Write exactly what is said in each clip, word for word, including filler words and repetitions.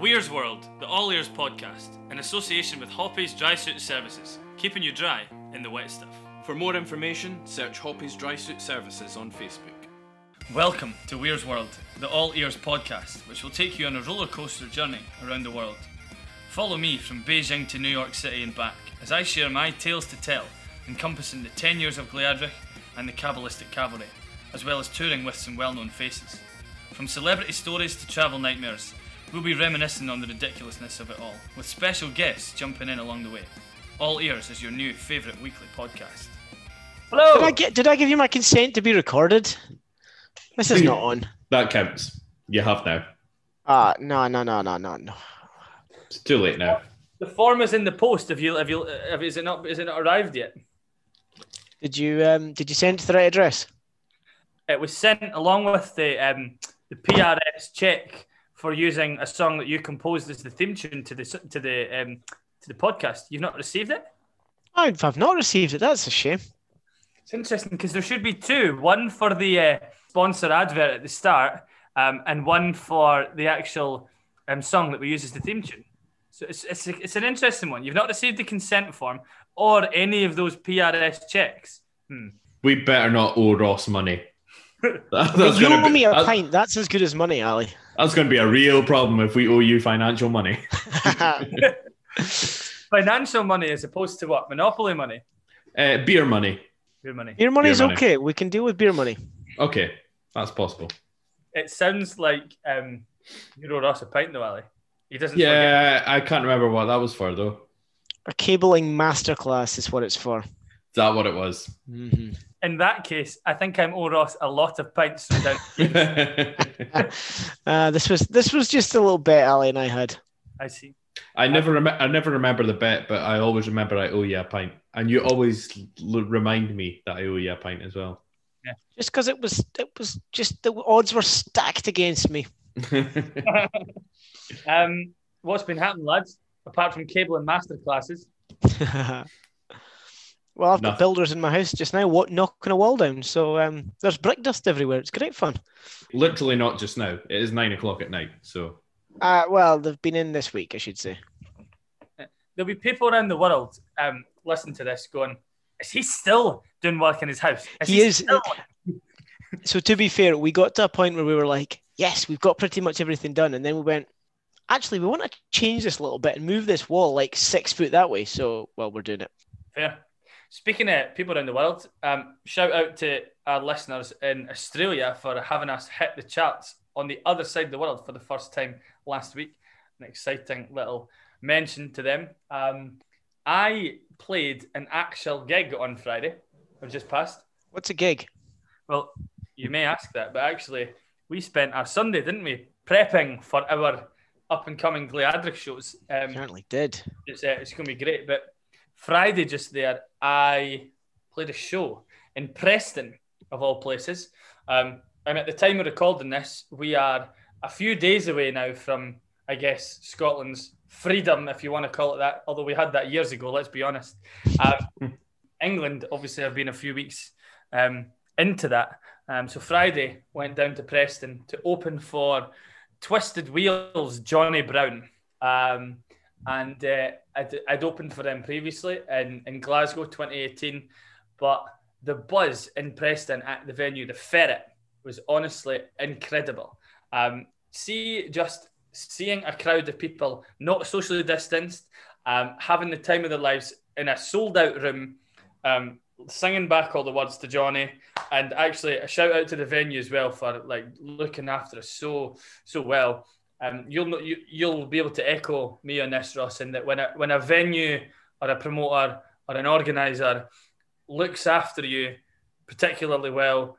Weir's World, the All Ears podcast, in association with Hoppy's Drysuit Services, keeping you dry in the wet stuff. For more information, search Hoppy's Drysuit Services on Facebook. Welcome to Weir's World, the All Ears podcast, which will take you on a roller coaster journey around the world. Follow me from Beijing to New York City and back as I share my tales to tell, encompassing the ten years of Gleadhrich and the Cabbalistic Cavalry, as well as touring with some well-known faces. From celebrity stories to travel nightmares, we'll be reminiscing on the ridiculousness of it all, with special guests jumping in along the way. All Ears is your new favourite weekly podcast. Hello! Did I, get, did I give you my consent to be recorded? This is not on. That counts. You have now. Ah, uh, no, no, no, no, no, no. It's too late now. The form is in the post. Have you, have you, have, is it not, is it not arrived yet? Did you, um, did you send it to the right address? It was sent along with the, um, the P R S check for using a song that you composed as the theme tune to the to the um, to the podcast. You've not received it? I've not received it. That's a shame. It's interesting because there should be two: one for the uh, sponsor advert at the start, um, and one for the actual um, song that we use as the theme tune. So it's it's a, it's an interesting one. You've not received the consent form or any of those P R S checks. Hmm. We better not owe Ross money. That, that's you owe be, me a that's, pint. That's as good as money, Ali. That's going to be a real problem if we owe you financial money. Financial money as opposed to what? Monopoly money? Uh, beer money. Beer money. Beer money beer is money. Okay. We can deal with beer money. Okay, that's possible. It sounds like um, you owe Ross a pint though, Ali. He doesn't. Yeah, forget. I can't remember what that was for though. A cabling masterclass is what it's for. Is that what it was? Mm-hmm. In that case, I think I'm owe Ross a lot of pints. Down uh, this was this was just a little bet Ali and I had. I see. I never rem- I never remember the bet, but I always remember I owe you a pint, and you always l- remind me that I owe you a pint as well. Yeah, just because it was it was just the odds were stacked against me. um, what's been happening, lads? Apart from cable and master classes. Well, I've got builders in my house just now what, knocking a wall down, so um, there's brick dust everywhere. It's great fun. Literally not just now. It is nine o'clock at night, so... Uh, well, they've been in this week, I should say. There'll be people around the world um, listening to this going, is he still doing work in his house? Is he, he is. Still- so to be fair, we got to a point where we were like, yes, we've got pretty much everything done, and then we went, actually, we want to change this a little bit and move this wall like six foot that way, so, well, we're doing it. Fair. Speaking of people around the world, um, shout out to our listeners in Australia for having us hit the charts on the other side of the world for the first time last week. An exciting little mention to them. Um, I played an actual gig on Friday, or just passed. What's a gig? Well, you may ask that, but actually we spent our Sunday, didn't we, prepping for our up-and-coming Gleadhrich shows. Um, Certainly did. It's, uh, it's going to be great, but... Friday just there, I played a show in Preston, of all places. Um, and at the time of recording this, we are a few days away now from, I guess, Scotland's freedom, if you want to call it that, although we had that years ago, let's be honest. Um, England, obviously, have been a few weeks um, into that. Um, so Friday, went down to Preston to open for Twisted Wheel's Johnny Brown. Um And uh, I'd, I'd opened for them previously in, in Glasgow twenty eighteen, but the buzz in Preston at the venue, The Ferret, was honestly incredible. Um, see, just seeing a crowd of people not socially distanced, um, having the time of their lives in a sold-out room, um, singing back all the words to Johnny, and actually a shout-out to the venue as well for like looking after us so, so well. Um, you'll you, you'll be able to echo me on this, Ross, in that when a when a venue or a promoter or an organizer looks after you particularly well,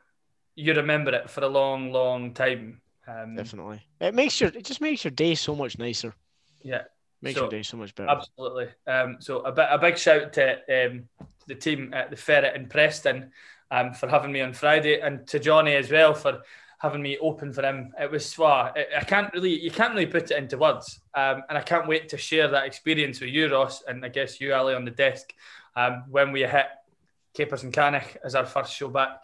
you remember it for a long, long time. Um, Definitely, it makes your it just makes your day so much nicer. Yeah, makes so, your day so much better. Absolutely. Um, so a bit, a big shout to um to the team at the Ferret in Preston, um, for having me on Friday, and to Johnny as well for having me open for him. It was swah. I can't really, you can't really put it into words. Um, and I can't wait to share that experience with you, Ross, and I guess you, Ali, on the desk, um, when we hit Capers and Cannock as our first show back.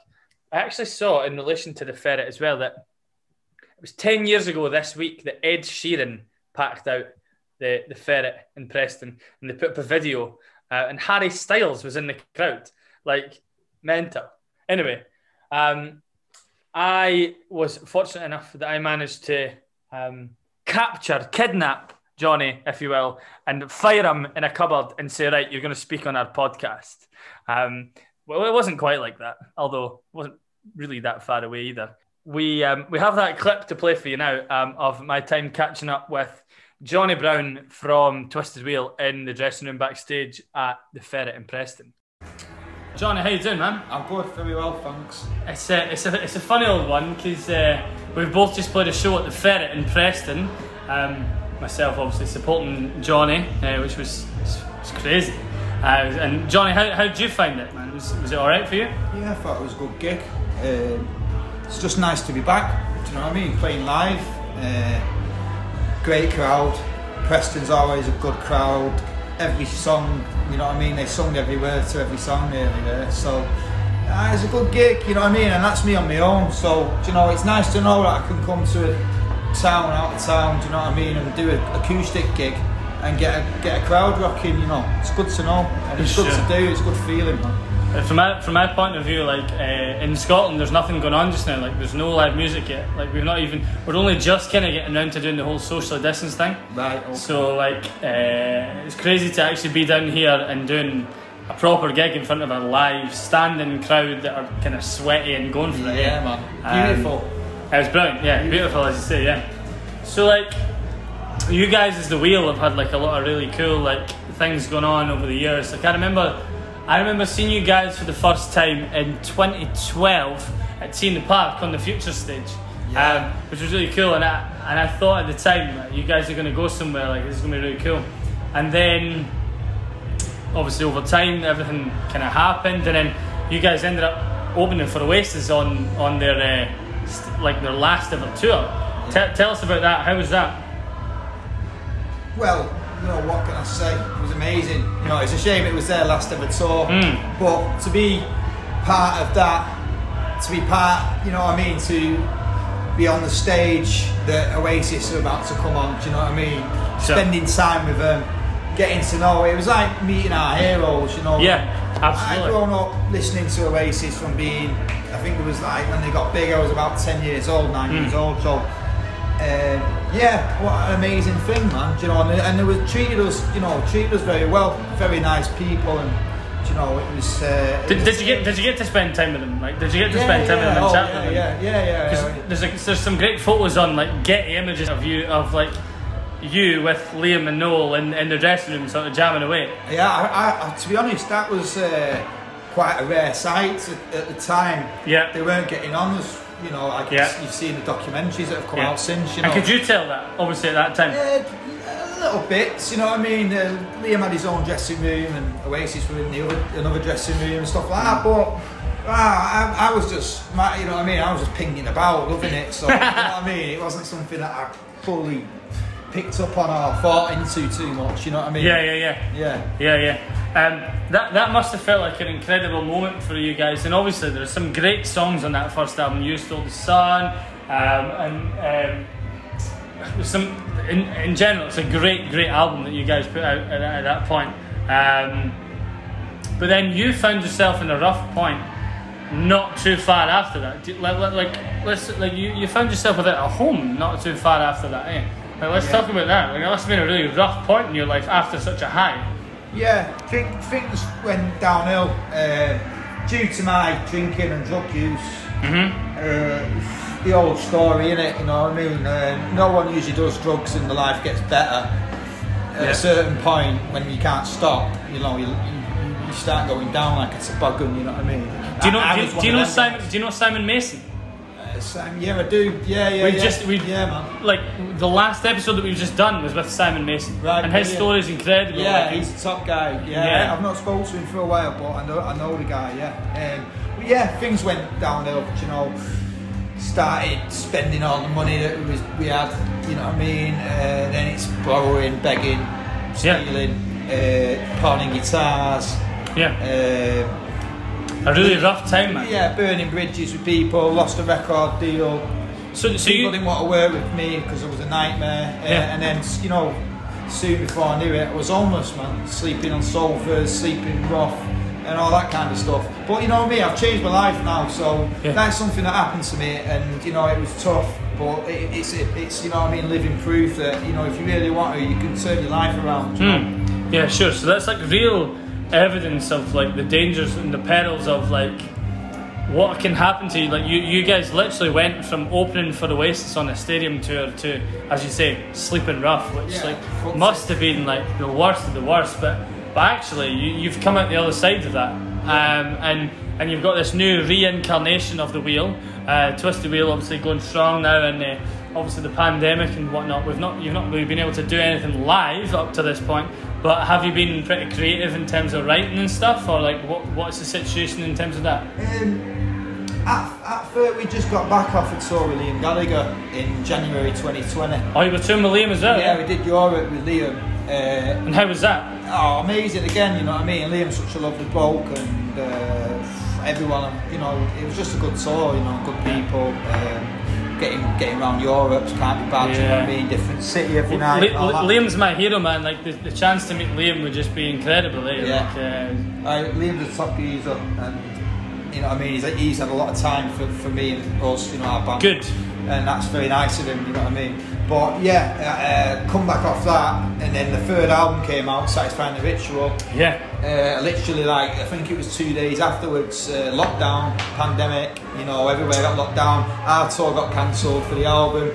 I actually saw, in relation to the Ferret as well, that it was ten years ago this week that Ed Sheeran packed out the, the Ferret in Preston, and they put up a video, uh, and Harry Styles was in the crowd, like, mental. Anyway, um, I was fortunate enough that I managed to um, capture, kidnap Johnny, if you will, and fire him in a cupboard and say, right, you're going to speak on our podcast. Um, well, it wasn't quite like that, although it wasn't really that far away either. We um, we have that clip to play for you now um, of my time catching up with Johnny Brown from Twisted Wheel in the dressing room backstage at the Ferret in Preston. Johnny, how you doing, man? I'm good, very well, thanks. It's a, it's a, it's a funny old one, because uh, we've both just played a show at the Ferret in Preston. Um, myself, obviously, supporting Johnny, uh, which was, was crazy. Uh, and Johnny, how how did you find it, man? Was, was it all right for you? Yeah, I thought it was a good gig. Uh, it's just nice to be back, do you know what I mean? Playing live, uh, great crowd. Preston's always a good crowd. Every song, you know what I mean, they sung every word to every song nearly there, so uh, it's a good gig, you know what I mean, and that's me on my own, so you know, it's nice to know that I can come to a town, out of town, do you know what I mean, and do an acoustic gig and get a, get a crowd rocking, you know. It's good to know, and it's sure. good to do, it's a good feeling, man. From my, from my point of view, like, uh, in Scotland there's nothing going on just now, like, there's no live music yet, like, we've not even, we're only just kind of getting around to doing the whole social distance thing. Right, okay. So, like, uh, it's crazy to actually be down here and doing a proper gig in front of a live, standing crowd that are kind of sweaty and going for it. Yeah, man. Beautiful. Um, it was brilliant, yeah, beautiful, beautiful as you say, yeah. So, like, you guys as the Wheel have had, like, a lot of really cool, like, things going on over the years. Like, I remember... I remember seeing you guys for the first time in twenty twelve at Tea in the Park on the Future stage, yeah. um, which was really cool. And I and I thought at the time, like, you guys are going to go somewhere, like, this is going to be really cool. And then, obviously, over time, everything kind of happened, and then you guys ended up opening for Oasis on on their uh, st- like their last ever tour. Yeah. T- tell us about that. How was that? Well, you know, what can I say? It was amazing. You know, it's a shame it was their last ever tour, mm. but to be part of that, to be part, you know what I mean, to be on the stage that Oasis are about to come on, do you know what I mean? Sure. Spending time with them, getting to know, it was like meeting our heroes, you know? Yeah, absolutely. I'd grown up listening to Oasis from being, I think it was like, when they got big, I was about ten years old, nine mm. years old, so... Uh, yeah, what an amazing thing, man. Do you know, and, and they was treated us, you know, treated us very well. Very nice people, and you know, it was. Uh, did, it was did you get Did you get to spend time with them? Like, did you get to yeah, spend time yeah, with them oh, and chat yeah, with them? Yeah, yeah, yeah. yeah. There's like, there's some great photos on like Getty Images of you of like you with Liam and Noel in, in the dressing room, sort of jamming away. Yeah, I, I, to be honest, that was uh, quite a rare sight at, at the time. Yeah, they weren't getting on us. You know, like yeah. you've seen the documentaries that have come yeah. out since, you know. And could you tell that, obviously, at that time? Yeah, a little bit, you know what I mean? Uh, Liam had his own dressing room and Oasis were in the other, another dressing room and stuff like that, but uh, I, I was just, you know what I mean? I was just pinging about, loving it, so, you know what I mean? It wasn't something that I fully picked up on or thought into too much, you know what I mean? Yeah, yeah, yeah. Yeah, yeah, yeah. Um, that that must have felt like an incredible moment for you guys, and obviously there's some great songs on that first album. You Stole the Sun, um, and um, some in, in general, it's a great, great album that you guys put out at, at that point. Um, but then you found yourself in a rough point, not too far after that. Like, like, let's, like you, you found yourself without a home, not too far after that. Eh? Like, let's yeah. talk about that. Like, it must have been a really rough point in your life after such a high. Yeah, think, things went downhill uh, due to my drinking and drug use. Mm-hmm. Uh, the old story, innit? You know what I mean? Uh, no one usually does drugs and the life gets better. At yeah. a certain point, when you can't stop, you know, you, you, you start going down like a toboggan, you know what I mean? Do you know, I, do you, do you know Simon? Do you know Simon Mason? Uh, Simon, yeah, I do. Yeah, yeah, we yeah. Just, we, yeah, man. Like, the last episode that we've just done was with Simon Mason, right, and his yeah. story is incredible. Yeah, like, he's a top guy. Yeah, yeah, I've not spoken to him for a while, but I know I know the guy. Yeah, um, but yeah, things went downhill. You know, started spending all the money that was we had. You know what I mean? Uh, then it's borrowing, begging, stealing, yeah. uh, pawning guitars. Yeah. Uh, A really rough time, man. Yeah, burning bridges with people, lost a record deal, So, so people you... didn't want to work with me because I was a nightmare. Uh, yeah. And then, you know, soon before I knew it, I was homeless, man, sleeping on sofas, sleeping rough, and all that kind of stuff. But you know me, I've changed my life now, so yeah. that's something that happened to me, and you know it was tough. But it, it's it, it's you know what I mean, living proof that you know if you really want to, you can turn your life around. Mm. Yeah, sure. So that's like real evidence of like the dangers and the perils of like what can happen to you. Like you, you guys literally went from opening for the Oasis on a stadium tour to, as you say, sleeping rough, which yeah, like must have been like the worst of the worst. But but actually, you, you've come out the other side of that, um, and and you've got this new reincarnation of the Wheel. Uh, Twisted Wheel obviously going strong now, and uh, obviously the pandemic and whatnot, we've not you've not really been able to do anything live up to this point, but have you been pretty creative in terms of writing and stuff, or like what what's the situation in terms of that? Um, at, at first we just got back off a tour with Liam Gallagher in January twenty twenty. Oh, you were touring with Liam as well? Yeah, we did Europe with Liam. Uh, and how was that? Oh, amazing again, you know what I mean, Liam's such a lovely bloke, and uh, everyone, you know, it was just a good tour, you know, good people, um, getting getting around Europe can't be bad, yeah. you know what I mean, different city every night. L- L- Liam's my hero, man, like the, the chance to meet Liam would just be incredible, eh? Yeah. Like, uh... Uh, Liam's a top geezer, and you know what I mean, he's, he's had a lot of time for, for me and us, you know, our band. Good. And that's very nice of him, you know what I mean. But yeah, uh, come back off that, and then the third album came out, Satisfying the Ritual. Yeah. Uh, literally, like I think it was two days afterwards, uh, lockdown, pandemic. You know, everywhere got locked down. Our tour got cancelled for the album.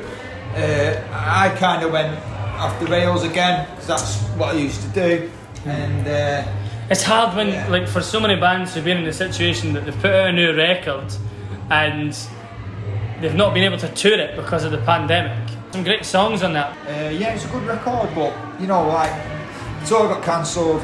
Uh, I kind of went off the rails again because that's what I used to do, mm. and. Uh, it's hard when, yeah. like, for so many bands who've been in the situation that they've put out a new record, and. They've not been able to tour it because of the pandemic. Some great songs on that. Uh, yeah, it's a good record, but you know, like, it's all got cancelled.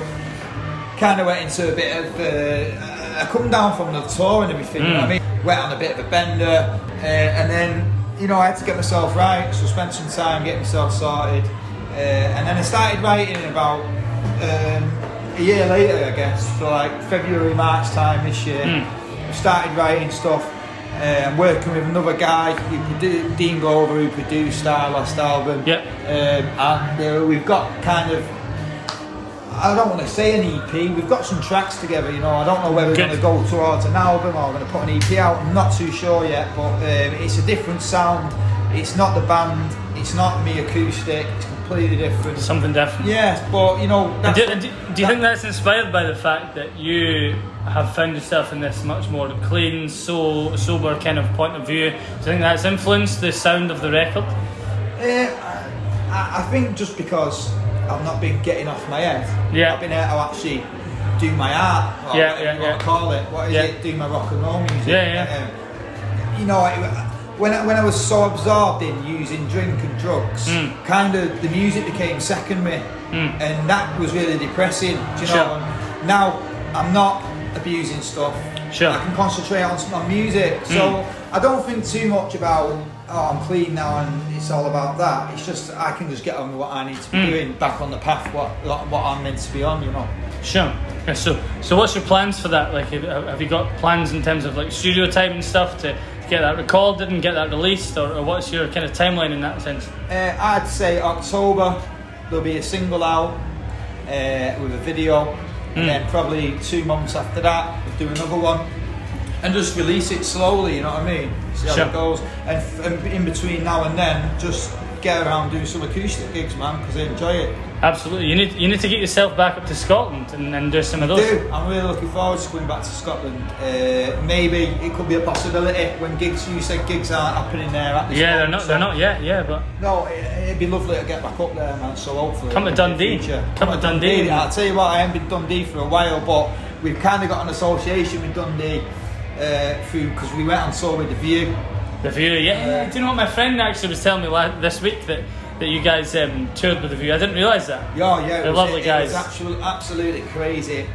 Kind of went into a bit of uh, a come down from the tour and everything. Mm. You know what I mean, went on a bit of a bender, uh, and then you know I had to get myself right. So spent some time getting myself sorted, uh, and then I started writing about um, a year later, I guess, so like February, March time this year. Mm. I started writing stuff. I'm um, working with another guy, who produ- Dean Glover, who produced our last album. Yep. Um, and uh, we've got kind of, I don't want to say an E P, we've got some tracks together, you know. I don't know whether Good. we're going to go towards an album or we're going to put an E P out, I'm not too sure yet, but um, it's a different sound. It's not the band, it's not me acoustic, it's completely different. Something different. Yeah, but you know. That's, do, do, do you that, think that's inspired by the fact that you have found yourself in this much more clean, so, sober kind of point of view? Do you think that's influenced the sound of the record? Uh, I, I think just because I've not been getting off my head. Yeah. I've been able to actually do my art, or yeah, whatever yeah, you yeah. want to call it. What is yeah. it? Do my rock and roll music. Yeah, yeah. Um, you know, it, when I, when I was so absorbed in using drink and drugs, mm. kind of the music became secondary, mm. and that was really depressing. Do you sure. know? And now I'm not abusing stuff. Sure. I can concentrate on, on music. So mm. I don't think too much about, oh, I'm clean now and it's all about that. It's just I can just get on with what I need to be mm. doing, back on the path what what I'm meant to be on, you know. Sure. Yeah, so so what's your plans for that? Like, have you got plans in terms of like studio time and stuff to get that recorded and get that released, or, or what's your kind of timeline in that sense? Uh, I'd say October there'll be a single out uh, with a video, mm. and then probably two months after that we'll do another one and just release it slowly, you know what I mean? See how sure. it goes, and, f- and in between now and then just get around and do some acoustic gigs, man, because I enjoy it. Absolutely, you need you need to get yourself back up to Scotland and, and do some of those. I do. I'm really looking forward to going back to Scotland. Uh, maybe it could be a possibility when gigs. You said gigs aren't happening there at this yeah, moment, they're not. So they're not yet. Yeah, but no, it, it'd be lovely to get back up there, man. So hopefully come to Dundee. Come, come to Dundee. Dundee. I'll tell you what, I haven't been Dundee for a while, but we've kind of got an association with Dundee uh, through because we went and saw with The View. The View, yeah. Uh, do you know what my friend actually was telling me last, this week that, that you guys um, toured with The View? I didn't realise that. Yeah, yeah. They're lovely it, guys. It was actual, absolutely crazy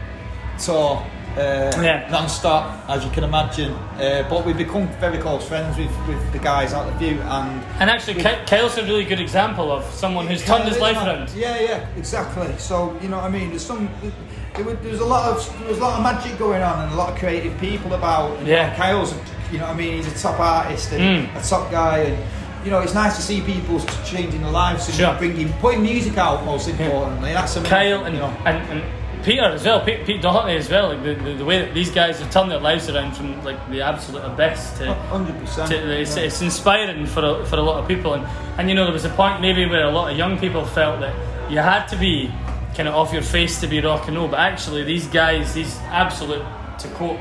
tour, uh, yeah. non-stop, as you can imagine. Uh, but we've become very close friends with, with the guys at The View. And and actually, Kyle's a really good example of someone who's turned his life around. Yeah, yeah, exactly. So, you know what I mean? There's some... There was, there was a lot of there was a lot of magic going on and a lot of creative people about. And yeah. Kyle's... you know what I mean? He's a top artist and mm. a top guy, and you know, it's nice to see people changing their lives and sure. bringing, putting music out most importantly. Yeah. That's amazing. Kyle and, you know. and, and Peter as well, Pete, Pete Doherty as well. Like the, the, the way that these guys have turned their lives around from like the absolute abyss to one hundred percent. To, it's, yeah. it's inspiring for a, for a lot of people, and, and you know, there was a point maybe where a lot of young people felt that you had to be kind of off your face to be rock and roll, but actually these guys, these absolute, to quote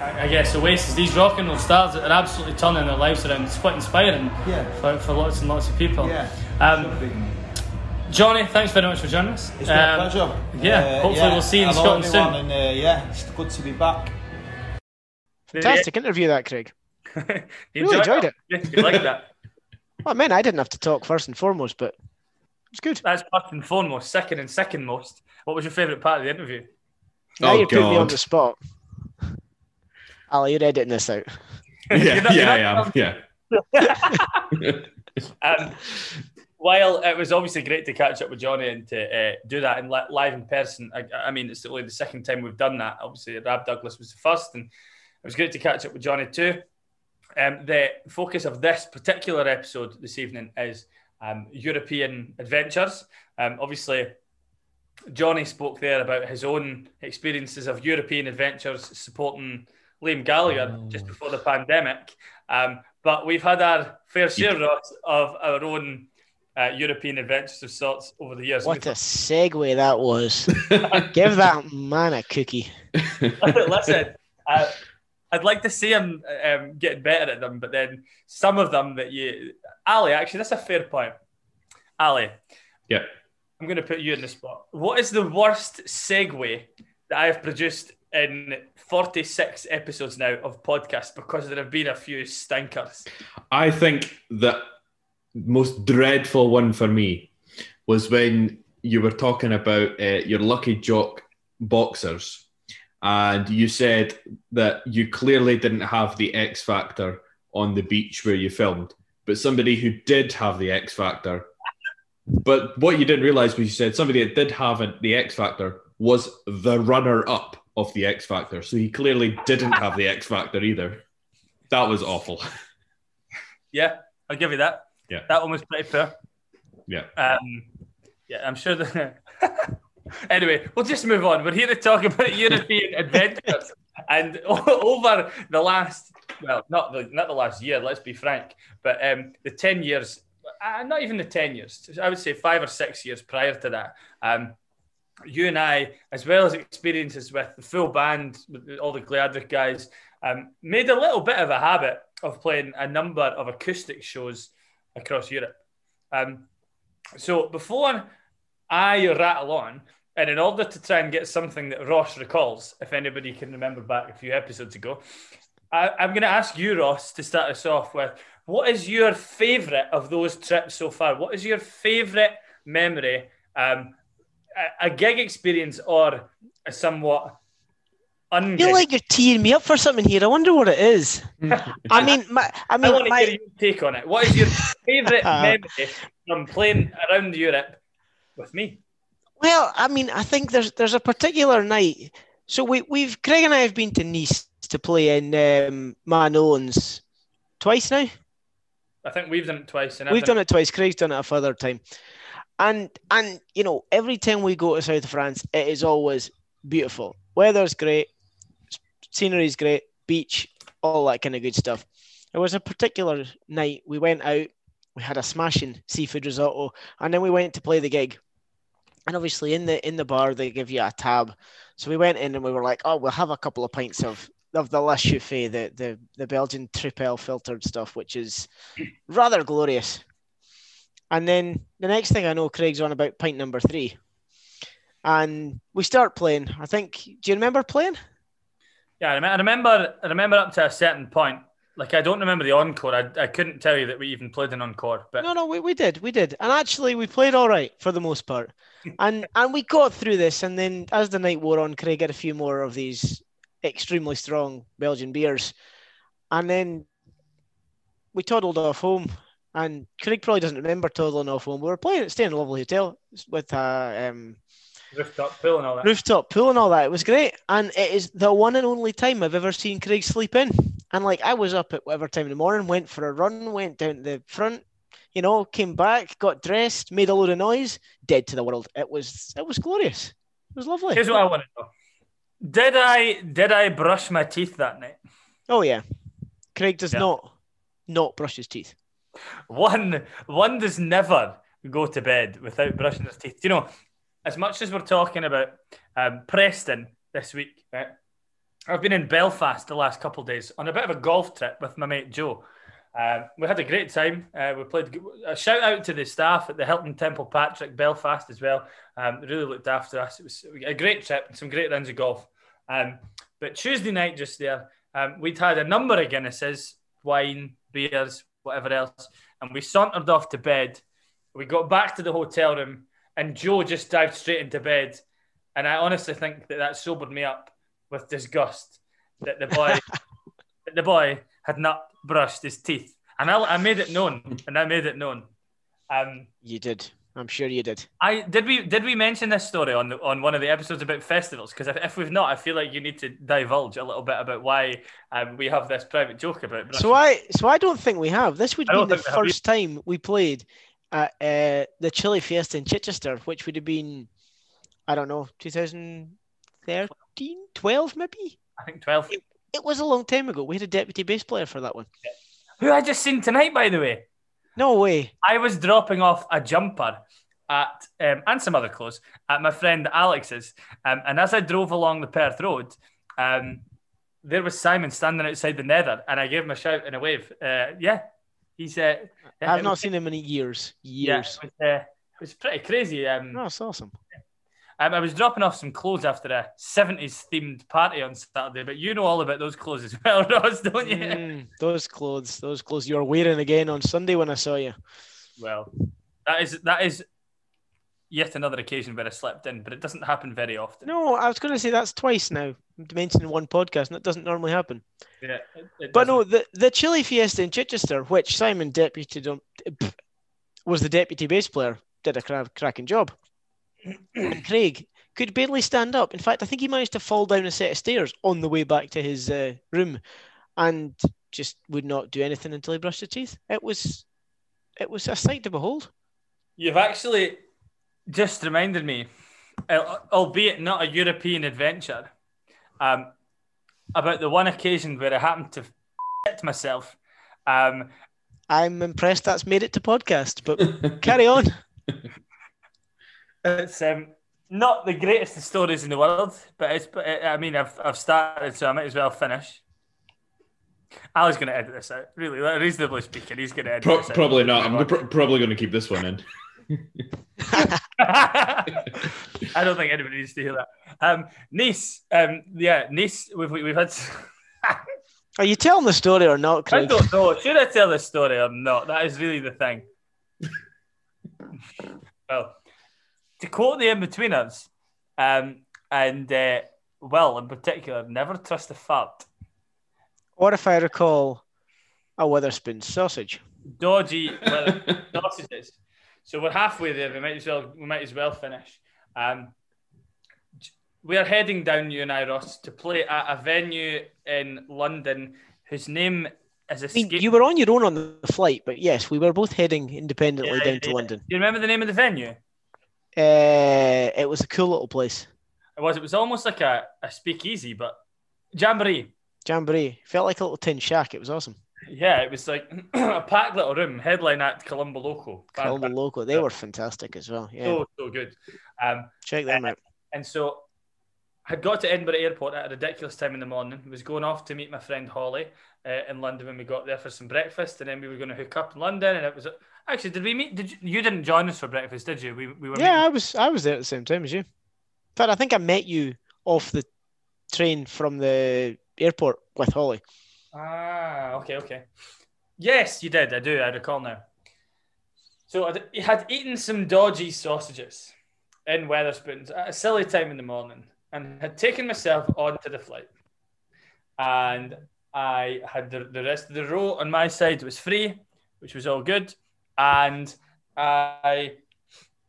I guess Oasis, these rock and roll stars that are absolutely turning their lives around, it's quite inspiring yeah. for, for lots and lots of people. Yeah. Um, Johnny, thanks very much for joining us. It's been um, a pleasure. Yeah, uh, hopefully yeah, we'll see you in Scotland soon. And, uh, yeah, it's good to be back. Fantastic interview that, Craig. you really enjoyed it. it. You liked that. Well, I mean, I didn't have to talk first and foremost, but it's good. That's first and foremost, second and second most. What was your favourite part of the interview? Now oh, you're putting me on the spot. Ali, you're editing this out. Yeah, not, yeah, yeah, I am. Yeah. um, while it was obviously great to catch up with Johnny and to uh, do that in li- live in person, I, I mean, it's only the second time we've done that. Obviously, Rab Douglas was the first, and it was great to catch up with Johnny too. Um, the focus of this particular episode this evening is um, European adventures. Um, obviously, Johnny spoke there about his own experiences of European adventures supporting Liam Gallagher oh. just before the pandemic, um, but we've had our fair share yeah. of our own uh, European adventures of sorts over the years. What a segue that was. Give that man a cookie. Listen, uh, I'd like to see him um, getting better at them, but then some of them that you... Ali, actually, that's a fair point. Ali, yeah, I'm going to put you in the spot. What is the worst segue that I have produced in forty-six episodes now of podcasts, because there have been a few stinkers? I think the most dreadful one for me was when you were talking about uh, your lucky jock boxers, and you said that you clearly didn't have the X Factor on the beach where you filmed, but somebody who did have the X Factor. But what you didn't realise was you said somebody that did have a, the X Factor was the runner-up of the X Factor, so he clearly didn't have the X Factor either. That was awful. Yeah, I'll give you that. Yeah, that one was pretty fair. Yeah, um, yeah, I'm sure. That... Anyway, we'll just move on. We're here to talk about European adventures, and over the last, well, not the not the last year. Let's be frank, but um, the ten years, uh, not even the ten years. I would say five or six years prior to that. Um, You and I, as well as experiences with the full band, with all the Gleadhrich guys, um, made a little bit of a habit of playing a number of acoustic shows across Europe. Um, so before I rattle on, and in order to try and get something that Ross recalls, if anybody can remember back a few episodes ago, I, I'm going to ask you, Ross, to start us off with, what is your favourite of those trips so far? What is your favourite memory? Um A gig experience or a somewhat un- I feel like you're teeing me up for something here. I wonder what it is. I mean, my, I mean, I want to my... hear your take on it. What is your favourite memory from playing around Europe with me? Well, I mean, I think there's there's a particular night. So we we've Craig and I have been to Nice to play in um, Ma Nolan's twice now. I think we've done it twice. And we've done, done it twice. Craig's done it a further time. And, and you know, every time we go to South France, it is always beautiful. Weather's great, scenery's great, beach, all that kind of good stuff. There was a particular night we went out, we had a smashing seafood risotto, and then we went to play the gig. And obviously in the in the bar, they give you a tab. So we went in and we were like, oh, we'll have a couple of pints of, of the Le Chauffé, the, the, the Belgian Tripel filtered stuff, which is rather glorious. And then the next thing I know, Craig's on about pint number three. And we start playing. I think, do you remember playing? Yeah, I remember I remember up to a certain point. Like, I don't remember the encore. I, I couldn't tell you that we even played an encore. But No, no, we, we did. We did. And actually, we played all right for the most part. And and we got through this. And then as the night wore on, Craig had a few more of these extremely strong Belgian beers. And then we toddled off home. And Craig probably doesn't remember toddling off home. We were playing, staying in a lovely hotel with a um, rooftop pool and all that. Rooftop pool and all that. It was great. And it is the one and only time I've ever seen Craig sleep in. And like, I was up at whatever time in the morning, went for a run, went down the front, you know, came back, got dressed, made a load of noise, dead to the world. It was, it was glorious. It was lovely. Here's what I want to know. Did I did I brush my teeth that night? Oh yeah, Craig does yeah. not not brush his teeth. One one does never go to bed without brushing his teeth. You know, as much as we're talking about um, Preston this week, right? I've been in Belfast the last couple of days on a bit of a golf trip with my mate Joe. Uh, we had a great time. Uh, we played. A shout out to the staff at the Hilton Temple Patrick Belfast as well. Um, they really looked after us. It was a great trip and some great rounds of golf. Um, but Tuesday night just there, um, we'd had a number of Guinnesses, wine, beers, whatever else, and we sauntered off to bed. We got back to the hotel room, and Joe just dived straight into bed. And I honestly think that that sobered me up with disgust that the boy, that the boy had not brushed his teeth. And I, I made it known, and I made it known. Um, you did. I'm sure you did. I did. We did. We mention this story on the, on one of the episodes about festivals, because if, if we've not, I feel like you need to divulge a little bit about why um, we have this private joke about brushing. So I, so I don't think we have. This would be the first time we played at uh, the Chili Fiesta in Chichester, which would have been, I don't know, twenty thirteen, twelve maybe. I think twelve. It, it was a long time ago. We had a deputy bass player for that one. Yeah. Who I just seen tonight, by the way. No way. I was dropping off a jumper at um, and some other clothes at my friend Alex's. Um, and as I drove along the Perth Road, um, there was Simon standing outside the Nether. And I gave him a shout and a wave. Uh, yeah. He's, uh, I've not was, seen him in years. Years. Yeah, it, was, uh, it was pretty crazy. Um, no, it's awesome. Um, I was dropping off some clothes after a seventies themed party on Saturday, but you know all about those clothes as well, Ross, don't you? Mm, those clothes, those clothes you were wearing again on Sunday when I saw you. Well, that is that is yet another occasion where I slept in, but it doesn't happen very often. No, I was going to say that's twice now, mentioning one podcast, and it doesn't normally happen. Yeah, it, it but no, the, the Chili Fiesta in Chichester, which Simon deputy was the deputy bass player, did a crack, cracking job. And Craig could barely stand up. In fact, I think he managed to fall down a set of stairs on the way back to his uh, room, and just would not do anything until he brushed his teeth. It was, it was a sight to behold. You've actually just reminded me, albeit not a European adventure, um, about the one occasion where I happened to shit myself. Um, I'm impressed that's made it to podcast, but carry on. It's um, not the greatest of stories in the world, but it's. But it, I mean, I've I've started, so I might as well finish. Ali's going to edit this out, really, reasonably speaking. He's going to edit Pro- this probably out. Not. I'm pr- probably going to keep this one in. I don't think anybody needs to hear that. Um, Nice, um, yeah, Nice. We've we've had. Are you telling the story or not, Craig? I don't know. Should I tell the story or not? That is really the thing. Well. To quote the in-betweeners, um, and uh, Will in particular, never trust a fart. Or if I recall, a Witherspoon sausage. Dodgy sausages. So we're halfway there. We might as well. We might as well finish. Um, we are heading down, you and I, Ross, to play at a venue in London whose name. As a I mean, you were on your own on the flight, but yes, we were both heading independently yeah, down yeah. to London. Do you remember the name of the venue? Uh, it was a cool little place. It was. It was almost like a, a speakeasy, but jamboree. Jamboree felt like a little tin shack. It was awesome. Yeah, it was like a packed little room. Headline act Columbo Loco. Columbo Loco. They were fantastic as well. Yeah, so so good. Um, check them and, out. And so, I got to Edinburgh Airport at a ridiculous time in the morning. I was going off to meet my friend Holly uh, in London when we got there for some breakfast, and then we were going to hook up in London. And it was. Actually, did we meet? Did you, you didn't join us for breakfast, did you? We we were. Yeah, meeting. I was. I was there at the same time as you. In fact, I think I met you off the train from the airport with Holly. Ah, okay, okay. Yes, you did. I do. I recall now. So I had eaten some dodgy sausages in Wetherspoons at a silly time in the morning, and had taken myself onto the flight, and I had the, the rest of the row on my side was free, which was all good. And I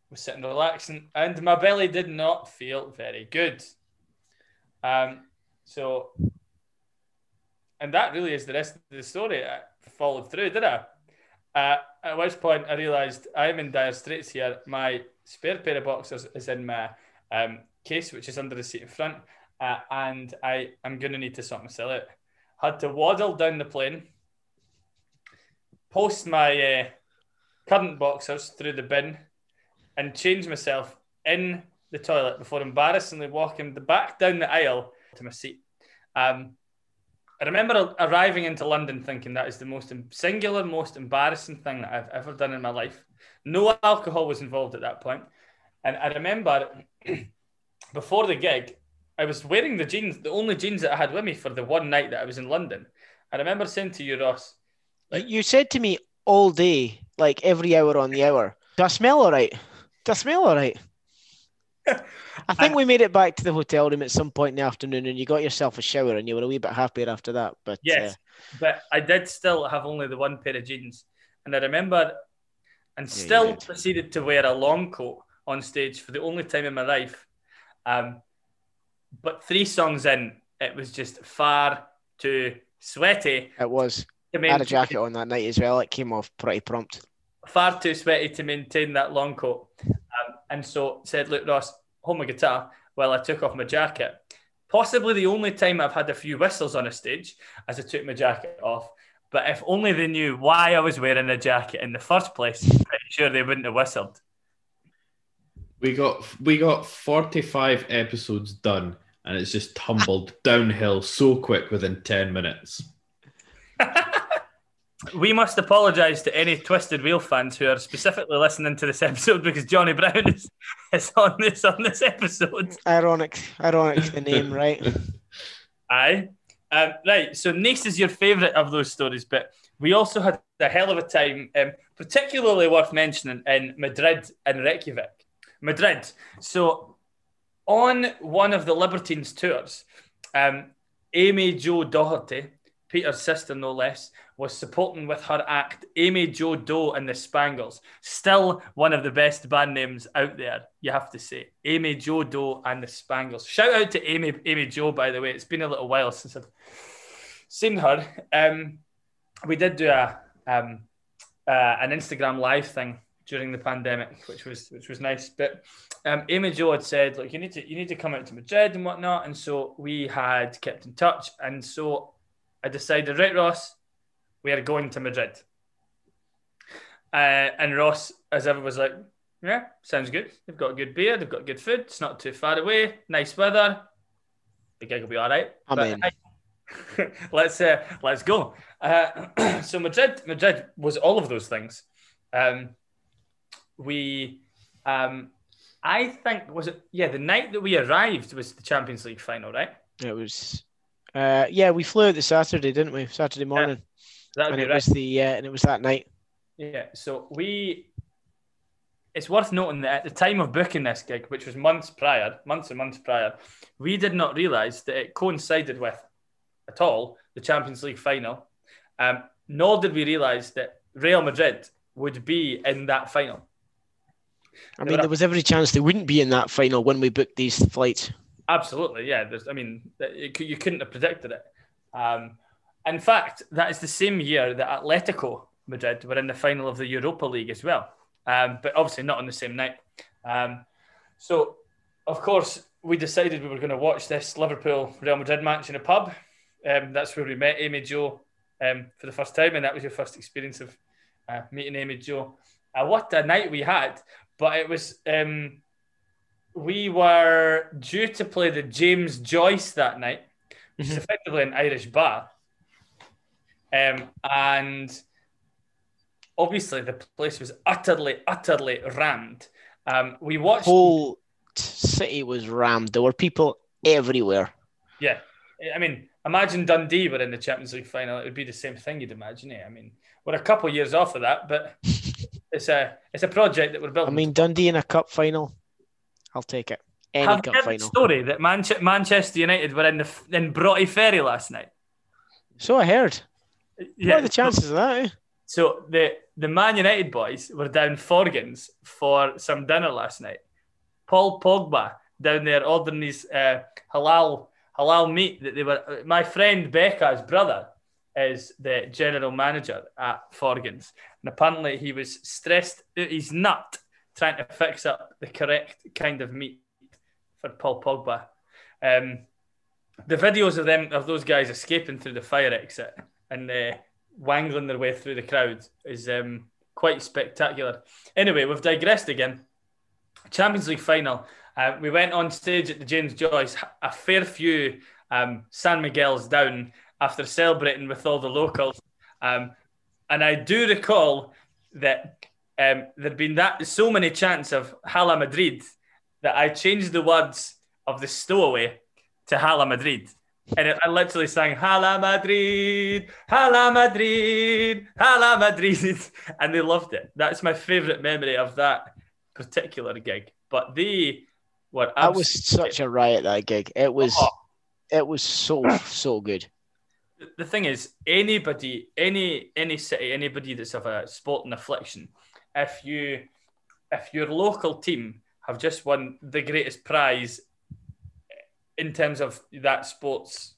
was sitting relaxing, and my belly did not feel very good. Um, so And that really is the rest of the story. I followed through, did I? Uh, at which point I realised I'm in dire straits here. My spare pair of boxers is in my um, case, which is under the seat in front, uh, and I am going to need to sort myself out. Had to waddle down the plane, post my uh, current boxers through the bin, and change myself in the toilet before embarrassingly walking the back down the aisle to my seat. Um, I remember arriving into London thinking that is the most singular, most embarrassing thing that I've ever done in my life. No alcohol was involved at that point. And I remember before the gig, I was wearing the jeans, the only jeans that I had with me for the one night that I was in London. I remember saying to you, Ross... Like, you said to me all day, like every hour on the hour, do I smell all right? Do I smell all right? I think and, we made it back to the hotel room at some point in the afternoon, and you got yourself a shower, and you were a wee bit happier after that. But yes, uh, but I did still have only the one pair of jeans, and I remember, and yeah, still proceeded to wear a long coat on stage for the only time in my life. Um, but three songs in, it was just far too sweaty. It was. I had a jacket on that night as well. It came off pretty prompt. Far too sweaty to maintain that long coat. Um, and so said, look, Ross, hold my guitar while I took off my jacket. Possibly the only time I've had a few whistles on a stage as I took my jacket off. But if only they knew why I was wearing a jacket in the first place, I'm pretty sure they wouldn't have whistled. We got, we got forty-five episodes done, and it's just tumbled downhill so quick within ten minutes. We must apologise to any Twisted Wheel fans who are specifically listening to this episode because Johnny Brown is, is on this on this episode. Ironic, ironic the name, right? Aye, um, right. So Nice is your favourite of those stories, but we also had a hell of a time, um, particularly worth mentioning in Madrid and Reykjavik. Madrid. So on one of the Libertines tours, um, Amy Jo Doe, Peter's sister, no less, was supporting with her act Amy Jo Doe and the Spangles. Still one of the best band names out there, you have to say. Amy Jo Doe and the Spangles. Shout out to Amy Amy Jo, by the way. It's been a little while since I've seen her. Um, we did do a um, uh, an Instagram live thing during the pandemic, which was which was nice. But um, Amy Jo had said, "Look, you need to you need to come out to Madrid and whatnot." And so we had kept in touch, and so I decided, right, Ross, we are going to Madrid. Uh, and Ross, as ever, was like, yeah, sounds good. They've got good beer. They've got good food. It's not too far away. Nice weather. The gig will be all right. I'm but, in. I, let's, uh, let's go. Uh, so Madrid Madrid was all of those things. Um, we, um, I think, was it, yeah, the night that we arrived was the Champions League final, right? It was... Uh, yeah, we flew out the Saturday, didn't we? Saturday morning, yeah, and it right. was the uh, and it was that night. Yeah, so we. It's worth noting that at the time of booking this gig, which was months prior, months and months prior, we did not realise that it coincided with, at all, the Champions League final. Um, nor did we realise that Real Madrid would be in that final. I mean, there was every chance they wouldn't be in that final when we booked these flights. Absolutely, yeah. There's, I mean, you couldn't have predicted it. Um, in fact, that is the same year that Atletico Madrid were in the final of the Europa League as well, um, but obviously not on the same night. Um, so, of course, we decided we were going to watch this Liverpool-Real Madrid match in a pub. Um, that's where we met Amy Jo um, for the first time, and that was your first experience of uh, meeting Amy Jo. Uh, what a night we had, but it was... Um, We were due to play the James Joyce that night, which is effectively an Irish bar. Um, and obviously the place was utterly, utterly rammed. Um, we watched... The whole city was rammed. There were people everywhere. Yeah. I mean, imagine Dundee were in the Champions League final. It would be the same thing, you'd imagine. Eh? I mean, we're a couple of years off of that, but it's a, it's a project that we're building. I mean, Dundee in a cup final... I'll take it. Any Have you heard final. The story that Manche- Manchester United were in the f- in Broughty Ferry last night? So I heard. Yeah. What are the chances of that? Eh? So the, the Man United boys were down Forgans for some dinner last night. Paul Pogba down there ordering his uh, halal I'll meet that they were. My friend Becca's brother is the general manager at Forgan's, and apparently he was stressed out his nut trying to fix up the correct kind of meat for Paul Pogba. Um, the videos of them of those guys escaping through the fire exit and uh, wangling their way through the crowd is um, quite spectacular. Anyway, we've digressed again. Champions League final. Uh, we went on stage at the James Joyce, a fair few um, San Miguel's down after celebrating with all the locals. Um, and I do recall that um, there'd been that so many chants of Hala Madrid that I changed the words of the stowaway to Hala Madrid. And it, I literally sang Hala Madrid, Hala Madrid, Hala Madrid. And they loved it. That's my favourite memory of that particular gig. But they were absolutely... That was such a riot, that gig. It was, oh. it was so, so good. The thing is, anybody, any any city, anybody that's of a sporting affliction, if you, if your local team have just won the greatest prize in terms of that sport's